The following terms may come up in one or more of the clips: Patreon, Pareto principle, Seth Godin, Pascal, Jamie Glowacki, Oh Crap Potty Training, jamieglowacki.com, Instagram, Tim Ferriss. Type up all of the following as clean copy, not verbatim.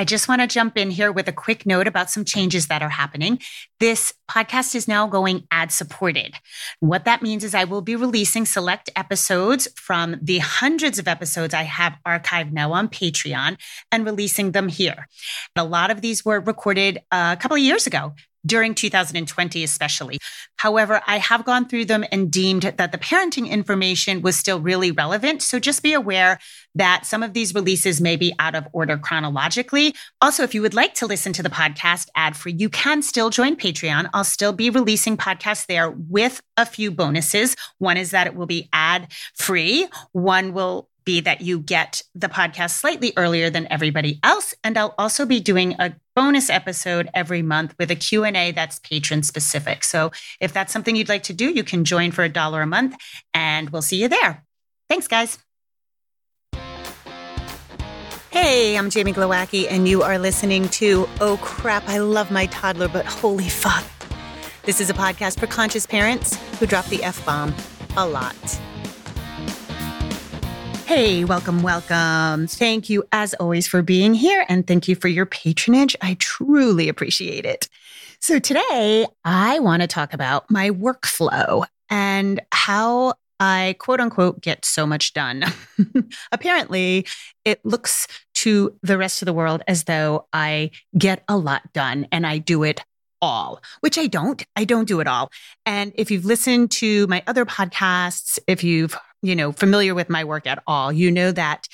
I just want to jump in here with a quick note about some changes that are happening. This podcast is now going ad-supported. What that means is I will be releasing select episodes from the hundreds of episodes I have archived now on Patreon and releasing them here. A lot of these were recorded a couple of years ago, during 2020 especially. However, I have gone through them and deemed that the parenting information was still really relevant. So just be aware that some of these releases may be out of order chronologically. Also, if you would like to listen to the podcast ad-free, you can still join Patreon. I'll still be releasing podcasts there with a few bonuses. One is that it will be ad-free. One will be that you get the podcast slightly earlier than everybody else. And I'll also be doing a bonus episode every month with a Q&A that's patron specific. So if that's something you'd like to do, you can join for $1 a month and we'll see you there. Thanks, guys. Hey, I'm Jamie Glowacki and you are listening to Oh Crap, I Love My Toddler, But Holy Fuck. This is a podcast for conscious parents who drop the F-bomb a lot. Hey, welcome, welcome. Thank you as always for being here and thank you for your patronage. I truly appreciate it. So today I want to talk about my workflow and how I quote unquote get so much done. Apparently, it looks to the rest of the world as though I get a lot done and I do it all, which I don't. I don't do it all. And if you've listened to my other podcasts, if you've familiar with my work at all, you know that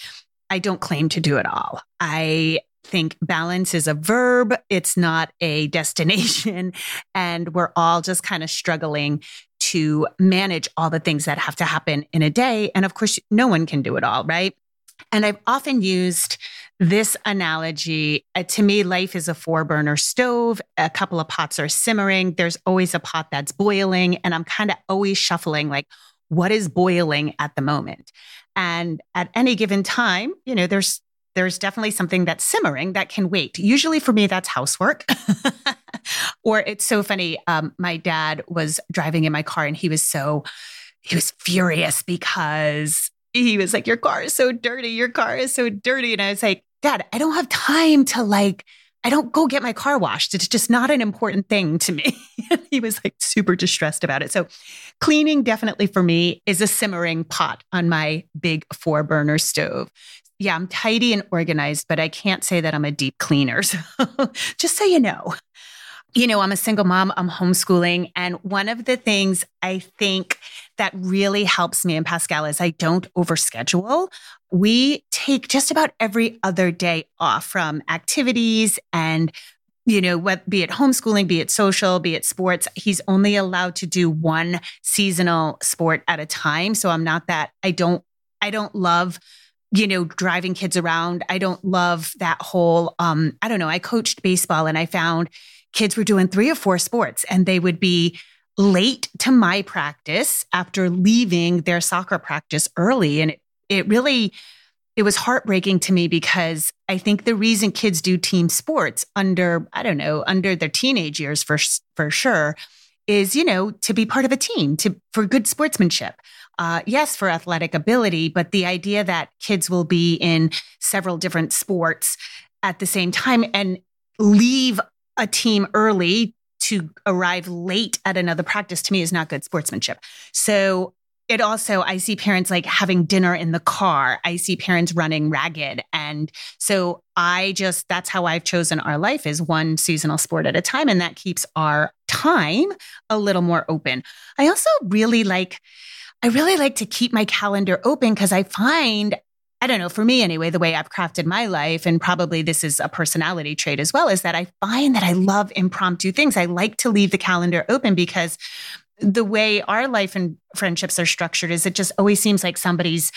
I don't claim to do it all. I think balance is a verb. It's not a destination. And we're all just kind of struggling to manage all the things that have to happen in a day. And of course, no one can do it all, right? And I've often used this analogy. To me, life is a four-burner stove. A couple of pots are simmering. There's always a pot that's boiling. And I'm kind of always shuffling like, what is boiling at the moment? And at any given time, there's definitely something that's simmering that can wait. Usually for me, that's housework. Or it's so funny. My dad was driving in my car and he was furious because he was like, your car is so dirty. And I was like, Dad, I don't have time to I don't go get my car washed. It's just not an important thing to me. He was like super distressed about it. So cleaning definitely for me is a simmering pot on my big four-burner stove. Yeah, I'm tidy and organized, but I can't say that I'm a deep cleaner. So just so you know. I'm a single mom, I'm homeschooling. And one of the things I think that really helps me and Pascal is I don't overschedule. We take just about every other day off from activities and, be it homeschooling, be it social, be it sports. He's only allowed to do one seasonal sport at a time. So I'm not that, I don't love driving kids around. I don't love that whole, I don't know, I coached baseball and I found kids were doing 3 or 4 sports and they would be late to my practice after leaving their soccer practice early. And it was heartbreaking to me because I think the reason kids do team sports under their teenage years for sure is, to be part of a team, for good sportsmanship. Yes, for athletic ability, but the idea that kids will be in several different sports at the same time and leave a team early to arrive late at another practice to me is not good sportsmanship. So it also, I see parents having dinner in the car. I see parents running ragged. And so that's how I've chosen our life is one seasonal sport at a time. And that keeps our time a little more open. I also really like to keep my calendar open because I find, I don't know, for me anyway, the way I've crafted my life, and probably this is a personality trait as well, is that I find that I love impromptu things. I like to leave the calendar open because the way our life and friendships are structured is it just always seems like somebody's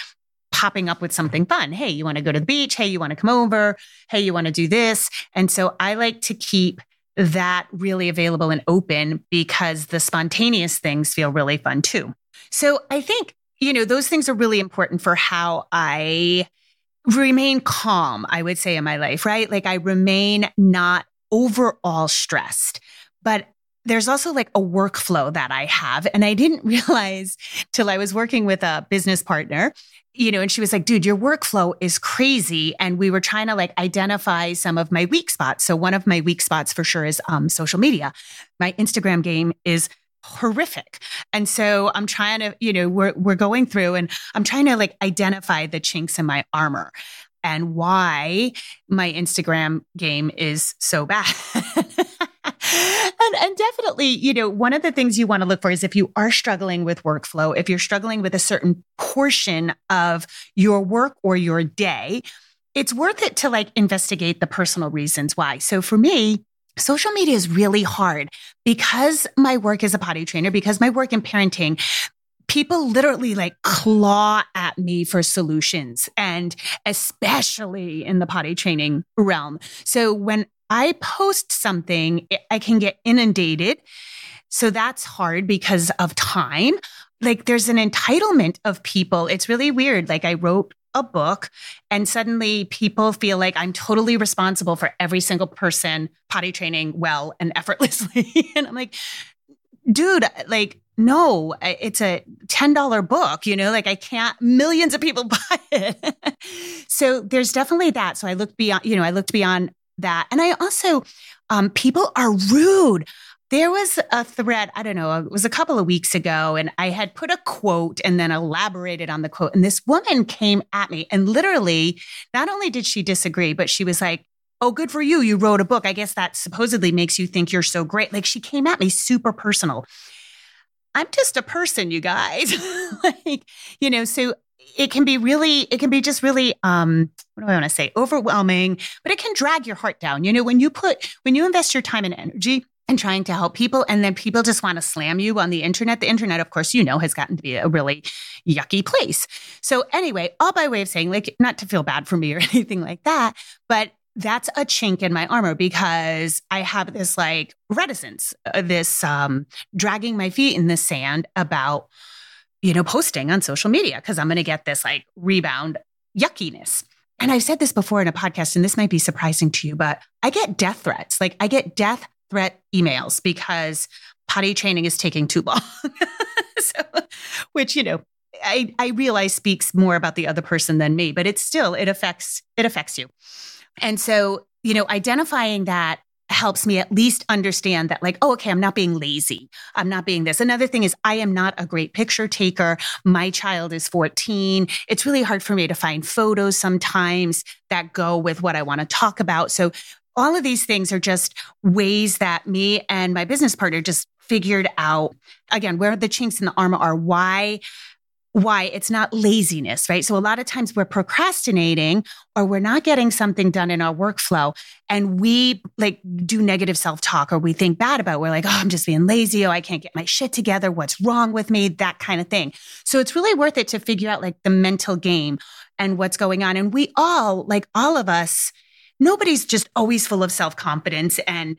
popping up with something fun. Hey, you want to go to the beach? Hey, you want to come over? Hey, you want to do this? And so I like to keep that really available and open because the spontaneous things feel really fun too. So I think, those things are really important for how I remain calm, I would say, in my life, right? I remain not overall stressed, but there's also a workflow that I have. And I didn't realize till I was working with a business partner you know, and she was like, dude, your workflow is crazy. And we were trying to like identify some of my weak spots. So one of my weak spots for sure is social media. My Instagram game is horrific. And so I'm trying to, you know, we're going through and I'm trying to like identify the chinks in my armor and why my Instagram game is so bad. And definitely, you know, one of the things you want to look for is if you are struggling with workflow, if you're struggling with a certain portion of your work or your day, it's worth it to like investigate the personal reasons why. So for me, social media is really hard because my work as a potty trainer, because my work in parenting, people literally like claw at me for solutions, and especially in the potty training realm. So when I post something, I can get inundated. So that's hard because of time. Like there's an entitlement of people. It's really weird. Like I wrote a book and suddenly people feel like I'm totally responsible for every single person potty training well and effortlessly. And I'm like, dude, like, no, it's a $10 book, you know, like I can't, millions of people buy it. So there's definitely that. So I looked beyond, you know, I looked beyond that. And I also, people are rude. There was a thread, I don't know, it was a couple of weeks ago, and I had put a quote and then elaborated on the quote. And this woman came at me and literally, not only did she disagree, but she was like, oh, good for you. You wrote a book. I guess that supposedly makes you think you're so great. Like she came at me super personal. I'm just a person, you guys. Like, you know, so it can be really, it can be just really, what do I want to say? Overwhelming, but it can drag your heart down. You know, when you invest your time and energy and trying to help people, and then people just want to slam you on the internet. The internet, of course, you know, has gotten to be a really yucky place. So anyway, all by way of saying, like, not to feel bad for me or anything like that, but that's a chink in my armor because I have this like reticence, this dragging my feet in the sand about, you know, posting on social media because I'm going to get this like rebound yuckiness. And I've said this before in a podcast, and this might be surprising to you, but I get death threats. Like I get death threat emails because potty training is taking too long, so, which, you know, I realize speaks more about the other person than me, but it's still, it affects you. And so, you know, identifying that helps me at least understand that, like, oh, okay, I'm not being lazy. I'm not being this. Another thing is I am not a great picture taker. My child is 14. It's really hard for me to find photos sometimes that go with what I want to talk about. So all of these things are just ways that me and my business partner just figured out, again, where the chinks in the armor are, why it's not laziness, right? So a lot of times we're procrastinating or we're not getting something done in our workflow, and we like do negative self-talk or we think bad about it. We're like, oh, I'm just being lazy. Oh, I can't get my shit together. What's wrong with me? That kind of thing. So it's really worth it to figure out like the mental game and what's going on. And we all, like all of us, nobody's just always full of self-confidence and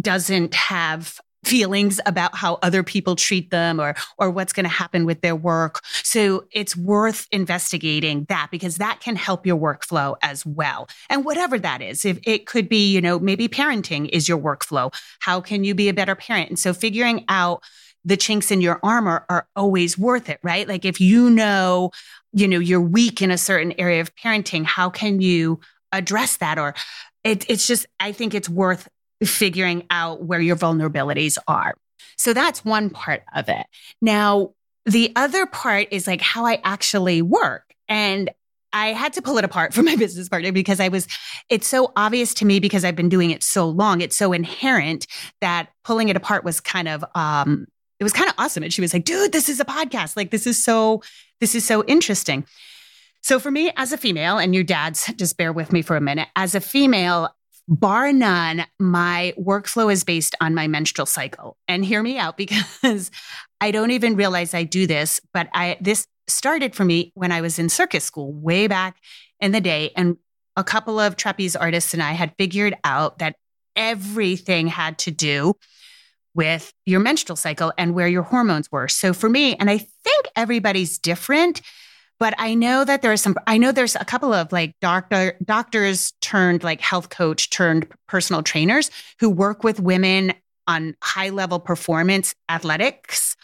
doesn't have feelings about how other people treat them or what's going to happen with their work. So it's worth investigating that because that can help your workflow as well. And whatever that is, if it could be, you know, maybe parenting is your workflow. How can you be a better parent? And so figuring out the chinks in your armor are always worth it, right? Like if you know, you're weak in a certain area of parenting, how can you address that? Or it's just, I think it's worth figuring out where your vulnerabilities are. So that's one part of it. Now, the other part is like how I actually work. And I had to pull it apart from my business partner because it's so obvious to me because I've been doing it so long. It's so inherent that pulling it apart was kind of awesome. And she was like, dude, this is a podcast. Like, this is so interesting. So for me as a female, and your dads, just bear with me for a minute, as a female, bar none, my workflow is based on my menstrual cycle. And hear me out because I don't even realize I do this, but this started for me when I was in circus school way back in the day. And a couple of trapeze artists and I had figured out that everything had to do with your menstrual cycle and where your hormones were. So for me, and I think everybody's different, but I know that there's a couple of like doctors turned like health coach turned personal trainers who work with women on high level performance athletics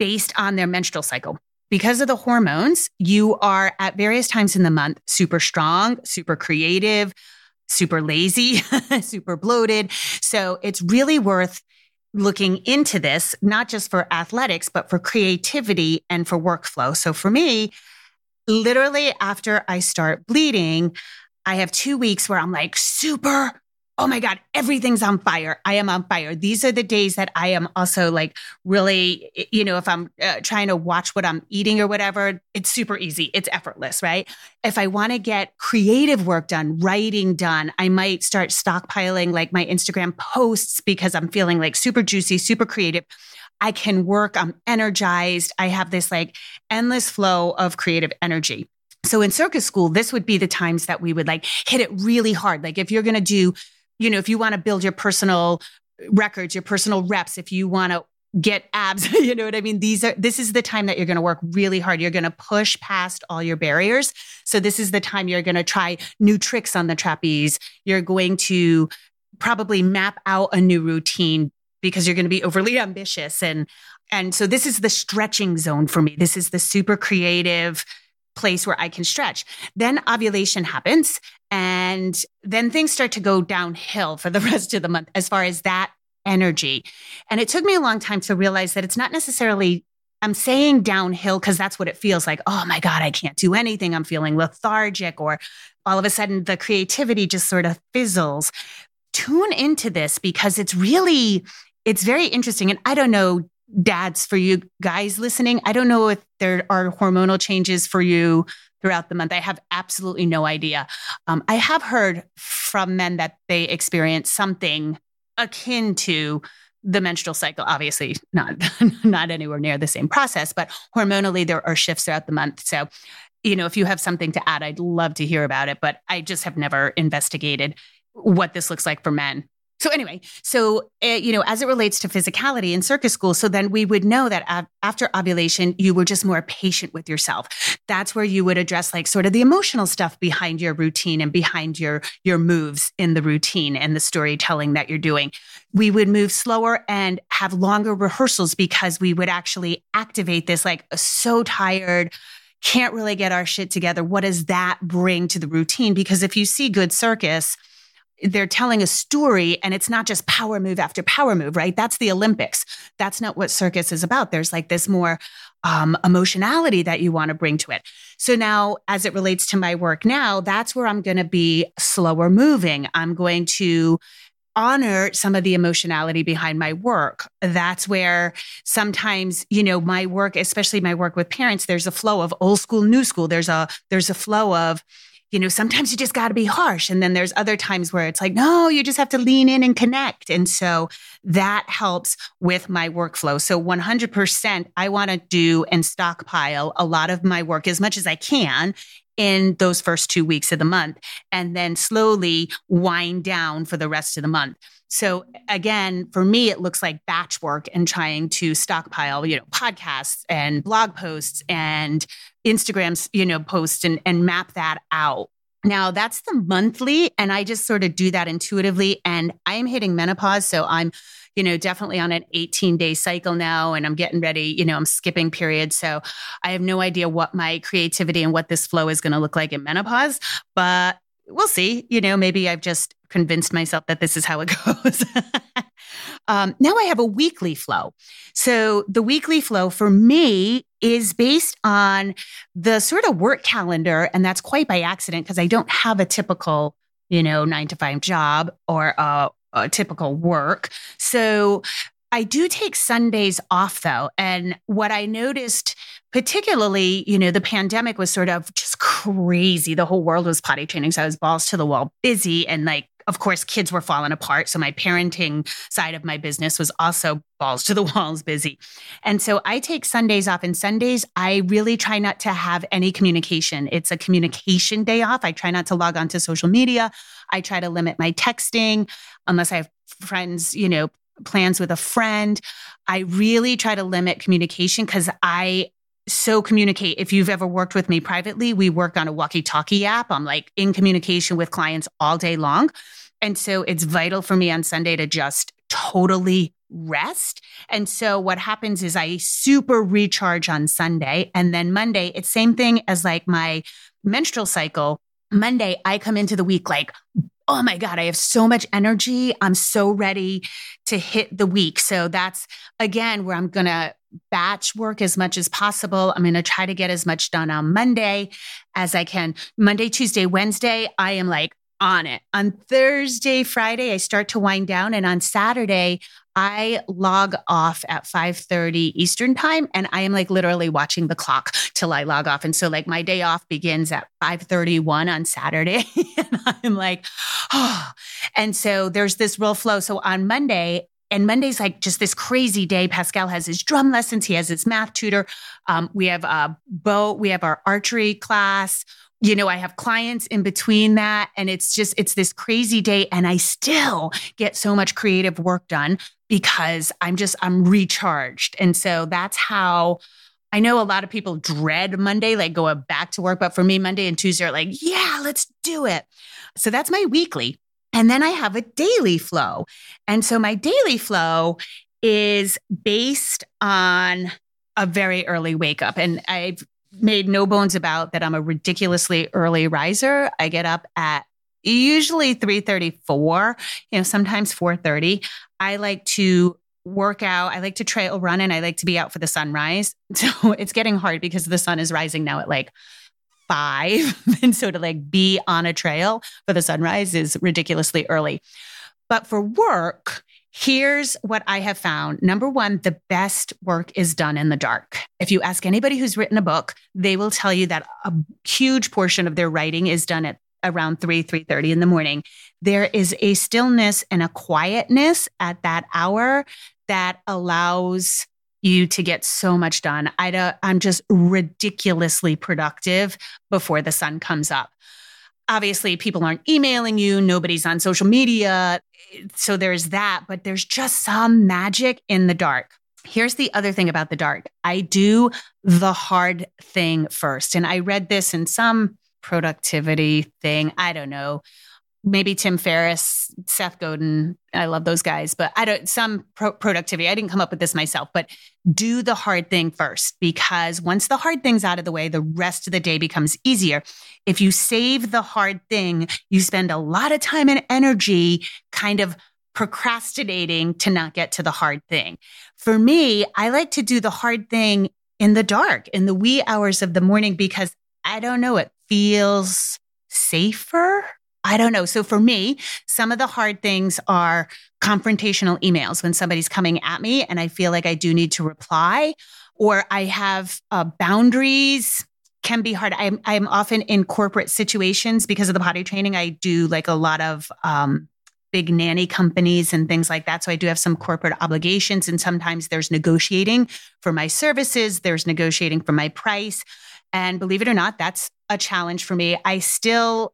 based on their menstrual cycle. because of the hormones, you are at various times in the month super strong, super creative, super lazy, super bloated. So it's really worth looking into this, not just for athletics, but for creativity and for workflow. So for me, literally after I start bleeding, I have 2 weeks where I'm like super, oh my God, everything's on fire. I am on fire. These are the days that I am also like really, you know, if I'm trying to watch what I'm eating or whatever, it's super easy. It's effortless, right? If I want to get creative work done, writing done, I might start stockpiling like my Instagram posts because I'm feeling like super juicy, super creative. I can work. I'm energized. I have this like endless flow of creative energy. So in circus school, this would be the times that we would like hit it really hard. Like if you're going to do, you know, if you want to build your personal records, your personal reps, if you want to get abs, you know what I mean? This is the time that you're going to work really hard. You're going to push past all your barriers. So this is the time you're going to try new tricks on the trapeze. You're going to probably map out a new routine because you're going to be overly ambitious. And so this is the stretching zone for me. This is the super creative place where I can stretch. Then ovulation happens. And then things start to go downhill for the rest of the month as far as that energy. And it took me a long time to realize that it's not necessarily, I'm saying downhill because that's what it feels like. Oh my God, I can't do anything. I'm feeling lethargic, or all of a sudden the creativity just sort of fizzles. Tune into this because it's really, it's very interesting. And I don't know, dads, for you guys listening, I don't know if there are hormonal changes for you throughout the month. I have absolutely no idea. I have heard from men that they experience something akin to the menstrual cycle, obviously not anywhere near the same process, but hormonally there are shifts throughout the month. So, you know, if you have something to add, I'd love to hear about it, but I just have never investigated what this looks like for men. So anyway, you know, as it relates to physicality in circus school, so then we would know that after ovulation, you were just more patient with yourself. That's where you would address like sort of the emotional stuff behind your routine and behind your moves in the routine and the storytelling that you're doing. We would move slower and have longer rehearsals because we would actually activate this like so tired, can't really get our shit together. What does that bring to the routine? Because if you see good circus, they're telling a story and it's not just power move after power move, right? That's the Olympics. That's not what circus is about. There's like this more emotionality that you want to bring to it. So now as it relates to my work now, that's where I'm going to be slower moving. I'm going to honor some of the emotionality behind my work. That's where sometimes, you know, my work, especially my work with parents, there's a flow of old school, new school. There's a flow of, you know, sometimes you just got to be harsh. And then there's other times where it's like, no, you just have to lean in and connect. And so that helps with my workflow. So 100%, I want to do and stockpile a lot of my work as much as I can in those first 2 weeks of the month, and then slowly wind down for the rest of the month. So again, for me, it looks like batch work and trying to stockpile, you know, podcasts and blog posts and Instagrams, you know, posts and map that out. Now that's the monthly, and I just sort of do that intuitively, and I'm hitting menopause. So I'm, you know, definitely on an 18-day cycle now, and I'm getting ready, you know, I'm skipping periods. So I have no idea what my creativity and what this flow is going to look like in menopause, but we'll see. You know, maybe I've just convinced myself that this is how it goes. Now I have a weekly flow. So the weekly flow for me is based on the sort of work calendar, and that's quite by accident because I don't have a typical, you know, 9-to-5 job or typical work. So I do take Sundays off though. And what I noticed, particularly, you know, the pandemic was sort of just crazy. The whole world was potty training. So I was balls to the wall busy. And like, of course, kids were falling apart. So my parenting side of my business was also balls to the walls busy. And so I take Sundays off, and Sundays, I really try not to have any communication. It's a communication day off. I try not to log on to social media. I try to limit my texting unless I have friends, you know, plans with a friend. I really try to limit communication because I so communicate. If you've ever worked with me privately, we work on a walkie-talkie app. I'm like in communication with clients all day long. And so it's vital for me on Sunday to just totally rest. And so what happens is I super recharge on Sunday, and then Monday, it's same thing as like my menstrual cycle. Monday, I come into the week like, oh my God, I have so much energy. I'm so ready to hit the week. So that's, again, where I'm going to batch work as much as possible. I'm going to try to get as much done on Monday as I can. Monday, Tuesday, Wednesday, I am like on it. On Thursday, Friday, I start to wind down. And on Saturday, I log off at 5:30 Eastern time. And I am like literally watching the clock till I log off. And so like my day off begins at 5:31 on Saturday. And I'm like, oh. And so there's this real flow. So on Monday, and Monday's like just this crazy day. Pascal has his drum lessons. He has his math tutor. We have a bow. We have our archery class. You know, I have clients in between that. And it's this crazy day. And I still get so much creative work done because I'm recharged. And so that's how I know a lot of people dread Monday, like going back to work. But for me, Monday and Tuesday are like, yeah, let's do it. So that's my weekly. And then I have a daily flow. And so my daily flow is based on a very early wake up. And I've made no bones about that I'm a ridiculously early riser. I get up at usually 3:34, sometimes 4:30. I like to work out. I like to trail run, and I like to be out for the sunrise. So it's getting hard because the sun is rising now at like 5. And so to like be on a trail for the sunrise is ridiculously early. But for work, here's what I have found. Number one, the best work is done in the dark. If you ask anybody who's written a book, they will tell you that a huge portion of their writing is done at around 3:30 in the morning. There is a stillness and a quietness at that hour that allows you to get so much done. I'm just ridiculously productive before the sun comes up. Obviously, people aren't emailing you. Nobody's on social media. So there's that, but there's just some magic in the dark. Here's the other thing about the dark. I do the hard thing first. And I read this in some productivity thing. I don't know. Maybe Tim Ferriss, Seth Godin. I love those guys, but productivity. I didn't come up with this myself, but do the hard thing first, because once the hard thing's out of the way, the rest of the day becomes easier. If you save the hard thing, you spend a lot of time and energy kind of procrastinating to not get to the hard thing. For me, I like to do the hard thing in the dark, in the wee hours of the morning, because I don't know, it feels safer. I don't know. So for me, some of the hard things are confrontational emails when somebody's coming at me and I feel like I do need to reply, or I have boundaries can be hard. I'm often in corporate situations because of the potty training. I do like a lot of big nanny companies and things like that. So I do have some corporate obligations, and sometimes there's negotiating for my services. There's negotiating for my price. And believe it or not, that's a challenge for me. I still...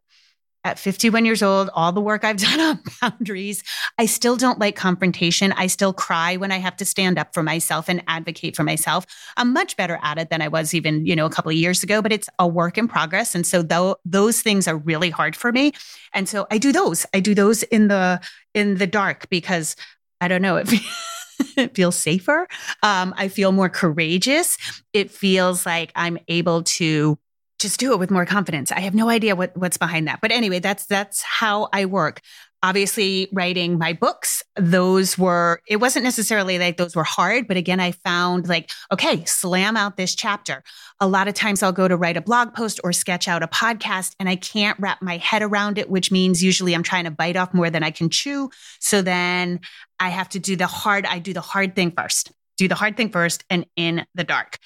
At 51 years old, all the work I've done on boundaries, I still don't like confrontation. I still cry when I have to stand up for myself and advocate for myself. I'm much better at it than I was even, a couple of years ago, but it's a work in progress. And so those things are really hard for me. And so I do those in the dark because I don't know, it feels safer. I feel more courageous. It feels like I'm able to just do it with more confidence. I have no idea what's behind that. But anyway, that's how I work. Obviously, writing my books, it wasn't necessarily like those were hard, but again, I found like, okay, slam out this chapter. A lot of times I'll go to write a blog post or sketch out a podcast and I can't wrap my head around it, which means usually I'm trying to bite off more than I can chew. So then I have to do the hard thing first and in the dark.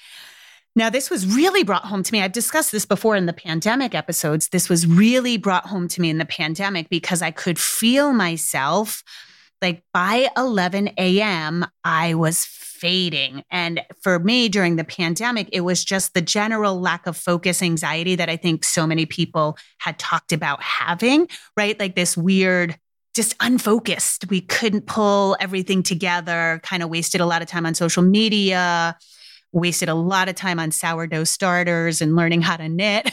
Now, this was really brought home to me. I've discussed this before in the pandemic episodes. This was really brought home to me in the pandemic because I could feel myself like by 11 a.m., I was fading. And for me during the pandemic, it was just the general lack of focus anxiety that I think so many people had talked about having, right? Like this weird, just unfocused. We couldn't pull everything together, kind of wasted a lot of time on social media, wasted a lot of time on sourdough starters and learning how to knit.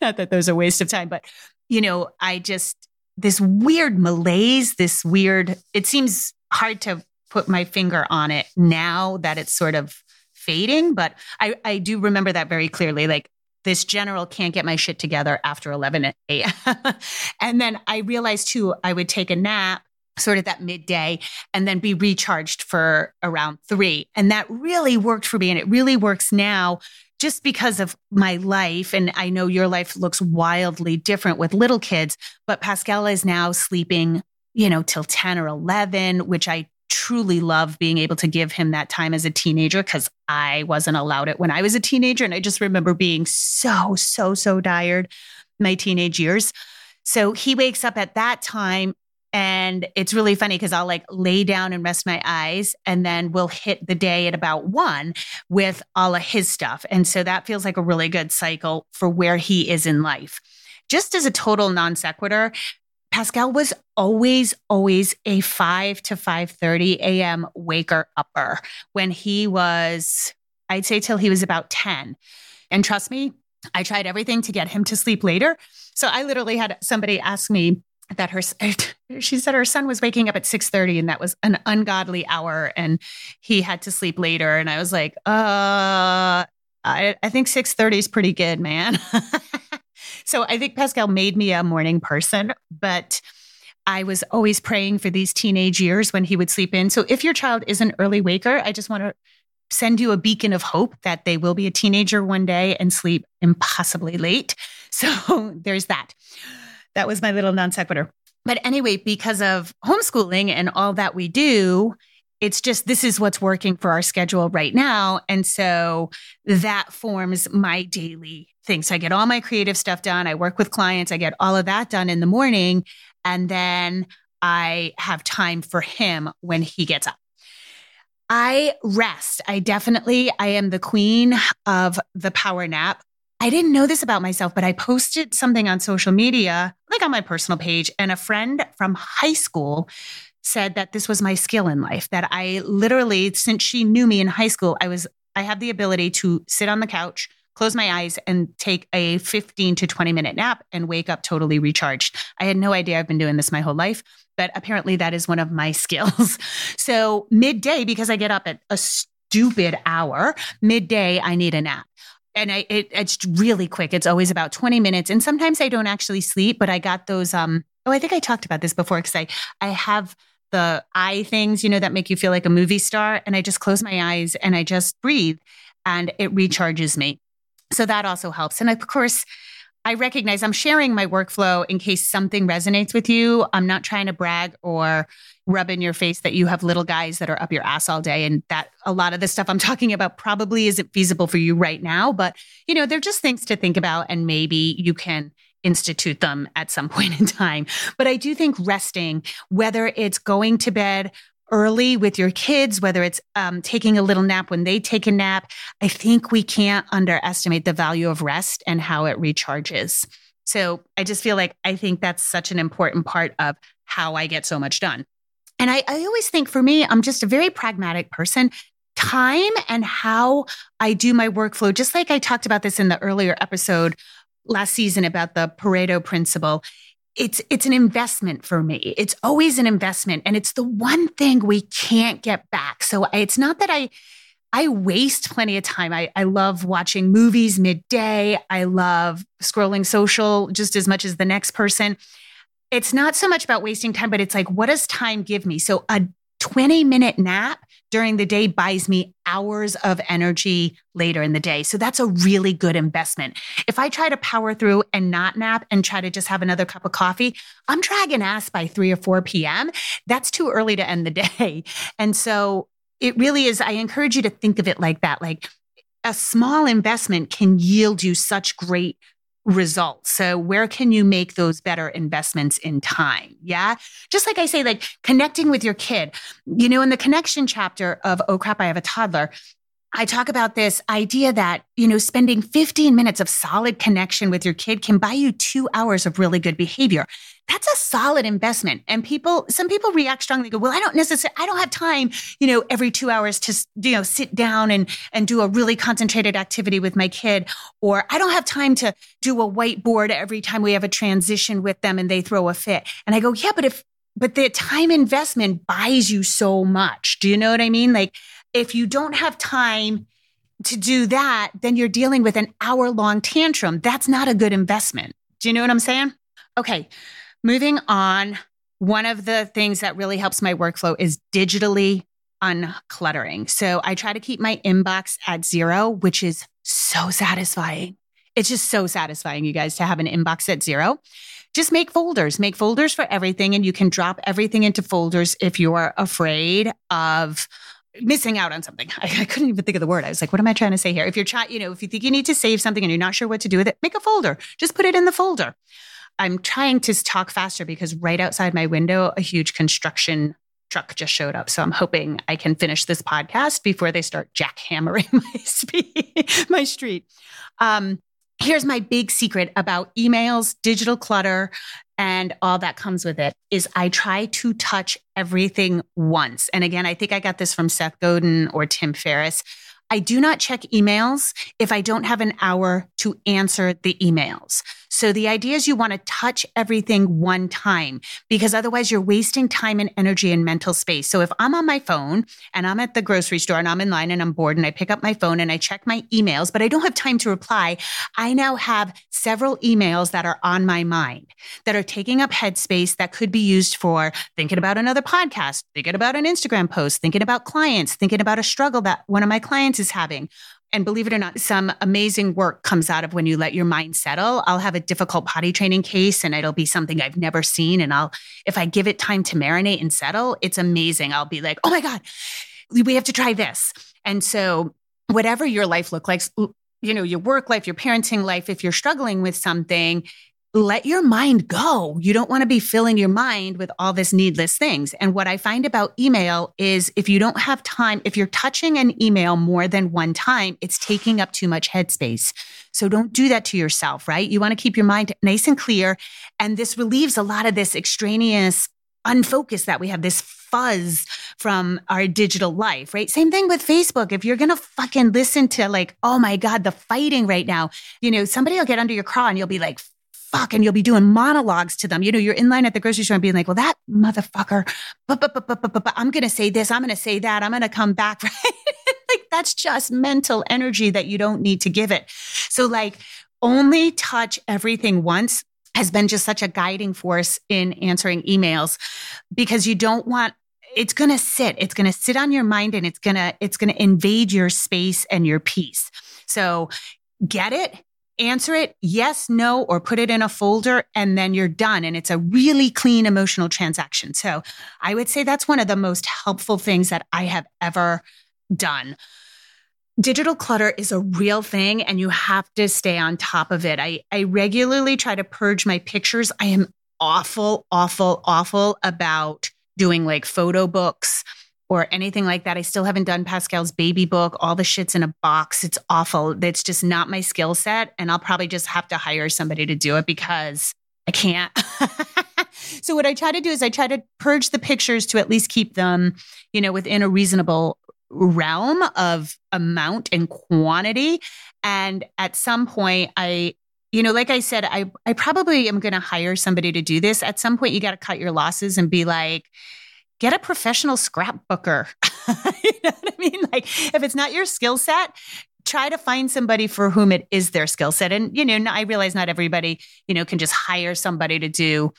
Not that those are a waste of time, but this weird malaise, it seems hard to put my finger on it now that it's sort of fading. But I do remember that very clearly. Like, this general can't get my shit together after 11 a.m. And then I realized too, I would take a nap sort of that midday and then be recharged for around 3. And that really worked for me. And it really works now just because of my life. And I know your life looks wildly different with little kids, but Pascal is now sleeping, you know, till 10 or 11, which I truly love being able to give him that time as a teenager, because I wasn't allowed it when I was a teenager. And I just remember being so tired my teenage years. So he wakes up at that time. And it's really funny because I'll like lay down and rest my eyes, and then we'll hit the day at about 1 with all of his stuff. And so that feels like a really good cycle for where he is in life. Just as a total non sequitur, Pascal was always a 5 to 5:30 a.m. waker upper when he was, I'd say till he was about 10. And trust me, I tried everything to get him to sleep later. So I literally had somebody ask me that she said her son was waking up at 6:30 and that was an ungodly hour and he had to sleep later. And I was like, I think 6:30 is pretty good, man. So I think Pascal made me a morning person, but I was always praying for these teenage years when he would sleep in. So if your child is an early waker, I just want to send you a beacon of hope that they will be a teenager one day and sleep impossibly late. So there's that. That was my little non sequitur. But anyway, because of homeschooling and all that we do, it's just, this is what's working for our schedule right now. And so that forms my daily thing. So I get all my creative stuff done. I work with clients. I get all of that done in the morning. And then I have time for him when he gets up. I rest. I am the queen of the power nap. I didn't know this about myself, but I posted something on social media, like on my personal page, and a friend from high school said that this was my skill in life, that I literally, since she knew me in high school, I have the ability to sit on the couch, close my eyes, and take a 15 to 20 minute nap and wake up totally recharged. I had no idea I've been doing this my whole life, but apparently that is one of my skills. So midday, because I get up at a stupid hour, midday, I need a nap. And it's really quick. It's always about 20 minutes. And sometimes I don't actually sleep, but I got those. I think I talked about this before because I have the eye things, you know, that make you feel like a movie star. And I just close my eyes and I just breathe and it recharges me. So that also helps. And of course, I recognize I'm sharing my workflow in case something resonates with you. I'm not trying to brag or rub in your face that you have little guys that are up your ass all day and that a lot of the stuff I'm talking about probably isn't feasible for you right now. But, you know, they're just things to think about and maybe you can institute them at some point in time. But I do think resting, whether it's going to bed early with your kids, whether it's taking a little nap when they take a nap, I think we can't underestimate the value of rest and how it recharges. So I just feel like I think that's such an important part of how I get so much done. And I always think for me, I'm just a very pragmatic person. Time and how I do my workflow, just like I talked about this in the earlier episode last season about the Pareto principle, it's an investment for me. It's always an investment. And it's the one thing we can't get back. So it's not that I waste plenty of time. I love watching movies midday. I love scrolling social just as much as the next person. It's not so much about wasting time, but it's like, what does time give me? So a 20-minute nap during the day buys me hours of energy later in the day. So that's a really good investment. If I try to power through and not nap and try to just have another cup of coffee, I'm dragging ass by 3 or 4 p.m. That's too early to end the day. And so it really is, I encourage you to think of it like that. Like a small investment can yield you such great results. So where can you make those better investments in time? Yeah. Just like I say, like connecting with your kid, you know, in the connection chapter of Oh Crap, I Have a Toddler, I talk about this idea that, you know, spending 15 minutes of solid connection with your kid can buy you 2 hours of really good behavior. That's a solid investment. And some people react strongly, go, well, I don't have time, you know, every 2 hours to, you know, sit down and do a really concentrated activity with my kid. Or I don't have time to do a whiteboard every time we have a transition with them and they throw a fit. And I go, yeah, but if But the time investment buys you so much. Do you know what I mean? Like, if you don't have time to do that, then you're dealing with an hour-long tantrum. That's not a good investment. Do you know what I'm saying? Okay, moving on. One of the things that really helps my workflow is digitally uncluttering. So I try to keep my inbox at zero, which is so satisfying. It's just so satisfying, you guys, to have an inbox at zero. Just make folders for everything, and you can drop everything into folders if you are afraid of missing out on something. I couldn't even think of the word. I was like, what am I trying to say here? If you're trying, you know, if you think you need to save something and you're not sure what to do with it, make a folder. Just put it in the folder. I'm trying to talk faster because right outside my window, a huge construction truck just showed up. So I'm hoping I can finish this podcast before they start jackhammering my street. Here's my big secret about emails, digital clutter, and all that comes with it is I try to touch everything once. And again, I think I got this from Seth Godin or Tim Ferriss. I do not check emails if I don't have an hour to answer the emails. So the idea is you want to touch everything one time because otherwise you're wasting time and energy and mental space. So if I'm on my phone and I'm at the grocery store and I'm in line and I'm bored and I pick up my phone and I check my emails, but I don't have time to reply, I now have several emails that are on my mind that are taking up headspace that could be used for thinking about another podcast, thinking about an Instagram post, thinking about clients, thinking about a struggle that one of my clients is having. And believe it or not, some amazing work comes out of when you let your mind settle. I'll have a difficult potty training case and it'll be something I've never seen. And if I give it time to marinate and settle, it's amazing. I'll be like, oh my God, we have to try this. And so whatever your life looks like, you know, your work life, your parenting life, if you're struggling with something, let your mind go. You don't want to be filling your mind with all this needless things. And what I find about email is if you don't have time, if you're touching an email more than one time, it's taking up too much headspace. So don't do that to yourself, right? You want to keep your mind nice and clear. And this relieves a lot of this extraneous unfocus that we have, this fuzz from our digital life, right? Same thing with Facebook. If you're going to fucking listen to like, oh my God, the fighting right now, you know, somebody will get under your craw and you'll be like, fuck, and you'll be doing monologues to them. You know, you're in line at the grocery store and being like, well, that motherfucker, I'm going to say this, I'm going to say that, I'm going to come back, right? Like, that's just mental energy that you don't need to give it. So like, only touch everything once has been just such a guiding force in answering emails because you don't want, it's going to sit on your mind and it's going to invade your space and your peace. So get it. Answer it, yes, no, or put it in a folder, and then you're done. And it's a really clean emotional transaction. So I would say that's one of the most helpful things that I have ever done. Digital clutter is a real thing, and you have to stay on top of it. I regularly try to purge my pictures. I am awful about doing like photo books or anything like that. I still haven't done Pascal's baby book. All the shit's in a box. It's awful. That's just not my skill set. And I'll probably just have to hire somebody to do it because I can't. So what I try to do is I try to purge the pictures to at least keep them, you know, within a reasonable realm of amount and quantity. And at some point you know, like I said, I probably am going to hire somebody to do this. At some point, you got to cut your losses and be like, get a professional scrapbooker. You know what I mean? Like, if it's not your skill set, try to find somebody for whom it is their skill set. And, you know, I realize not everybody, you know, can just hire somebody to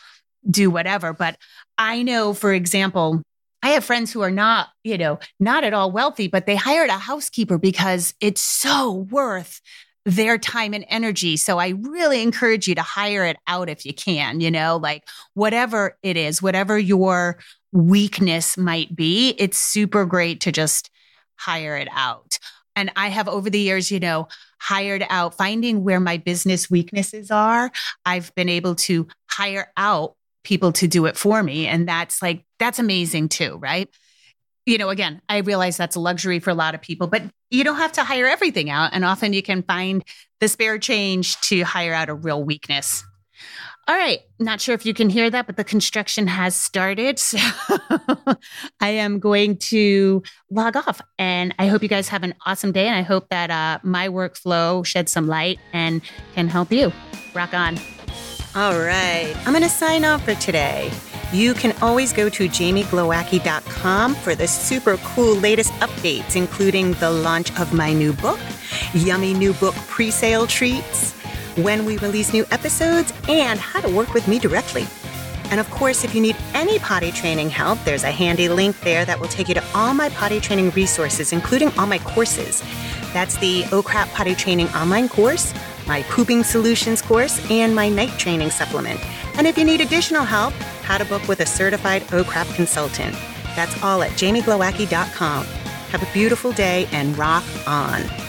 do whatever. But I know, for example, I have friends who are not, you know, not at all wealthy, but they hired a housekeeper because it's so worth their time and energy. So I really encourage you to hire it out if you can, you know, like whatever it is, whatever your weakness might be, it's super great to just hire it out. And I have over the years, you know, hired out, finding where my business weaknesses are. I've been able to hire out people to do it for me. And that's amazing too, right? You know, again, I realize that's a luxury for a lot of people, but you don't have to hire everything out. And often you can find the spare change to hire out a real weakness. All right. Not sure if you can hear that, but the construction has started. So I am going to log off, and I hope you guys have an awesome day. And I hope that my workflow sheds some light and can help you. Rock on. All right. I'm going to sign off for today. You can always go to jamieglowacki.com for the super cool latest updates, including the launch of my new book, yummy new book pre-sale treats, when we release new episodes, and how to work with me directly. And of course, if you need any potty training help, there's a handy link there that will take you to all my potty training resources, including all my courses. That's the Oh Crap Potty Training online course, my pooping solutions course, and my night training supplement. And if you need additional help, how to book with a certified Oh Crap consultant. That's all at jamieglowacki.com. Have a beautiful day and rock on.